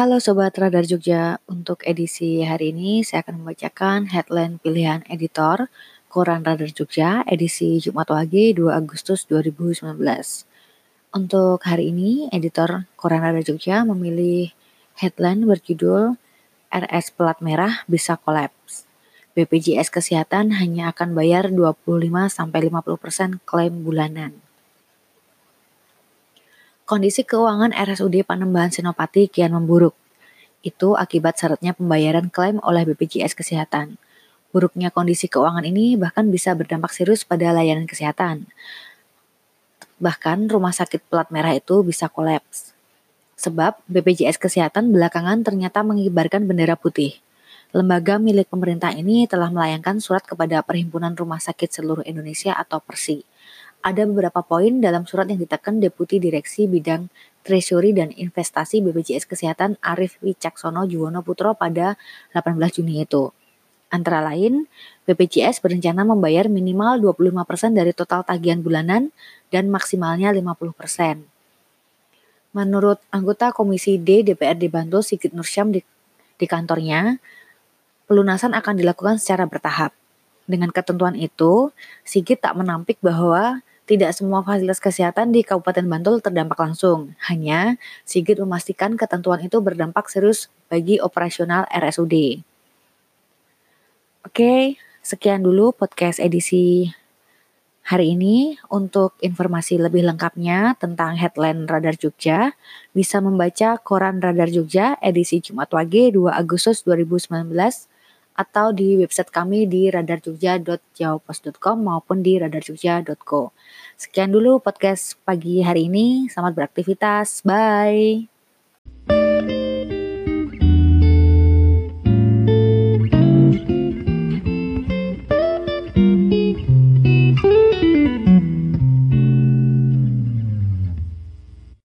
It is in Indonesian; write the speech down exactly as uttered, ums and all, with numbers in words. Halo Sobat Radar Jogja, untuk edisi hari ini saya akan membacakan headline pilihan editor Koran Radar Jogja edisi Jumat Wage dua Agustus dua ribu sembilan belas. Untuk hari ini editor Koran Radar Jogja memilih headline berjudul R S Pelat Merah Bisa Kolaps. B P J S Kesehatan hanya akan bayar dua puluh lima sampai lima puluh persen klaim bulanan. Kondisi keuangan R S U D Panembahan Senopati kian memburuk. Itu akibat syaratnya pembayaran klaim oleh B P J S Kesehatan. Buruknya kondisi keuangan ini bahkan bisa berdampak serius pada layanan kesehatan. Bahkan rumah sakit pelat merah itu bisa kolaps. Sebab B P J S Kesehatan belakangan ternyata mengibarkan bendera putih. Lembaga milik pemerintah ini telah melayangkan surat kepada Perhimpunan Rumah Sakit Seluruh Indonesia atau Persi. Ada beberapa poin dalam surat yang ditekan Deputi Direksi Bidang Treasury dan Investasi B P J S Kesehatan Arief Witjaksono Juwono Putro pada delapan belas Juni itu. Antara lain, B P J S berencana membayar minimal dua puluh lima persen dari total tagihan bulanan dan maksimalnya lima puluh persen. Menurut anggota Komisi D D P R D Bantul Sigit Nursyam di, di kantornya, pelunasan akan dilakukan secara bertahap. Dengan ketentuan itu, Sigit tak menampik bahwa tidak semua fasilitas kesehatan di Kabupaten Bantul terdampak langsung. Hanya, Sigit memastikan ketentuan itu berdampak serius bagi operasional R S U D. Oke, sekian dulu podcast edisi hari ini. Untuk informasi lebih lengkapnya tentang headline Radar Jogja, bisa membaca Koran Radar Jogja edisi Jumat Wage dua Agustus dua ribu sembilan belas atau di website kami di radar jogja dot jawapos dot com maupun di radar jogja dot co. Sekian dulu podcast pagi hari ini. Selamat beraktivitas. Bye.